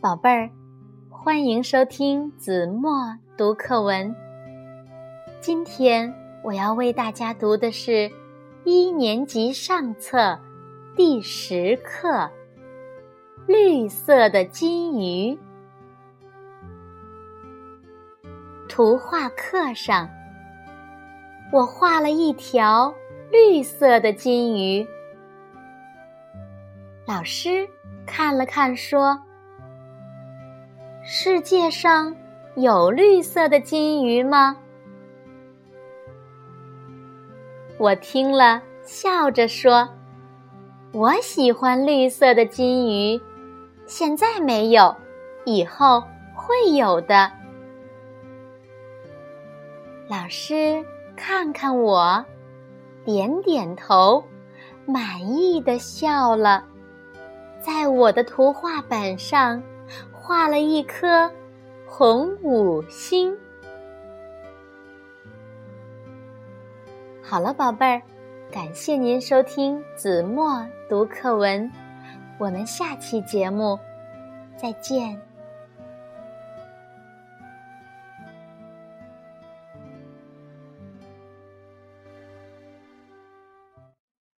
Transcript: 宝贝儿，欢迎收听子墨读课文。今天我要为大家读的是一年级上册第10课《绿色的金鱼》。图画课上，我画了一条绿色的金鱼。老师看了看说，世界上有绿色的金鱼吗？我听了笑着说，我喜欢绿色的金鱼，现在没有，以后会有的。老师看看我，点点头，满意的笑了，在我的图画本上画了一颗红五星。好了，宝贝儿，感谢您收听子墨读课文，我们下期节目再见。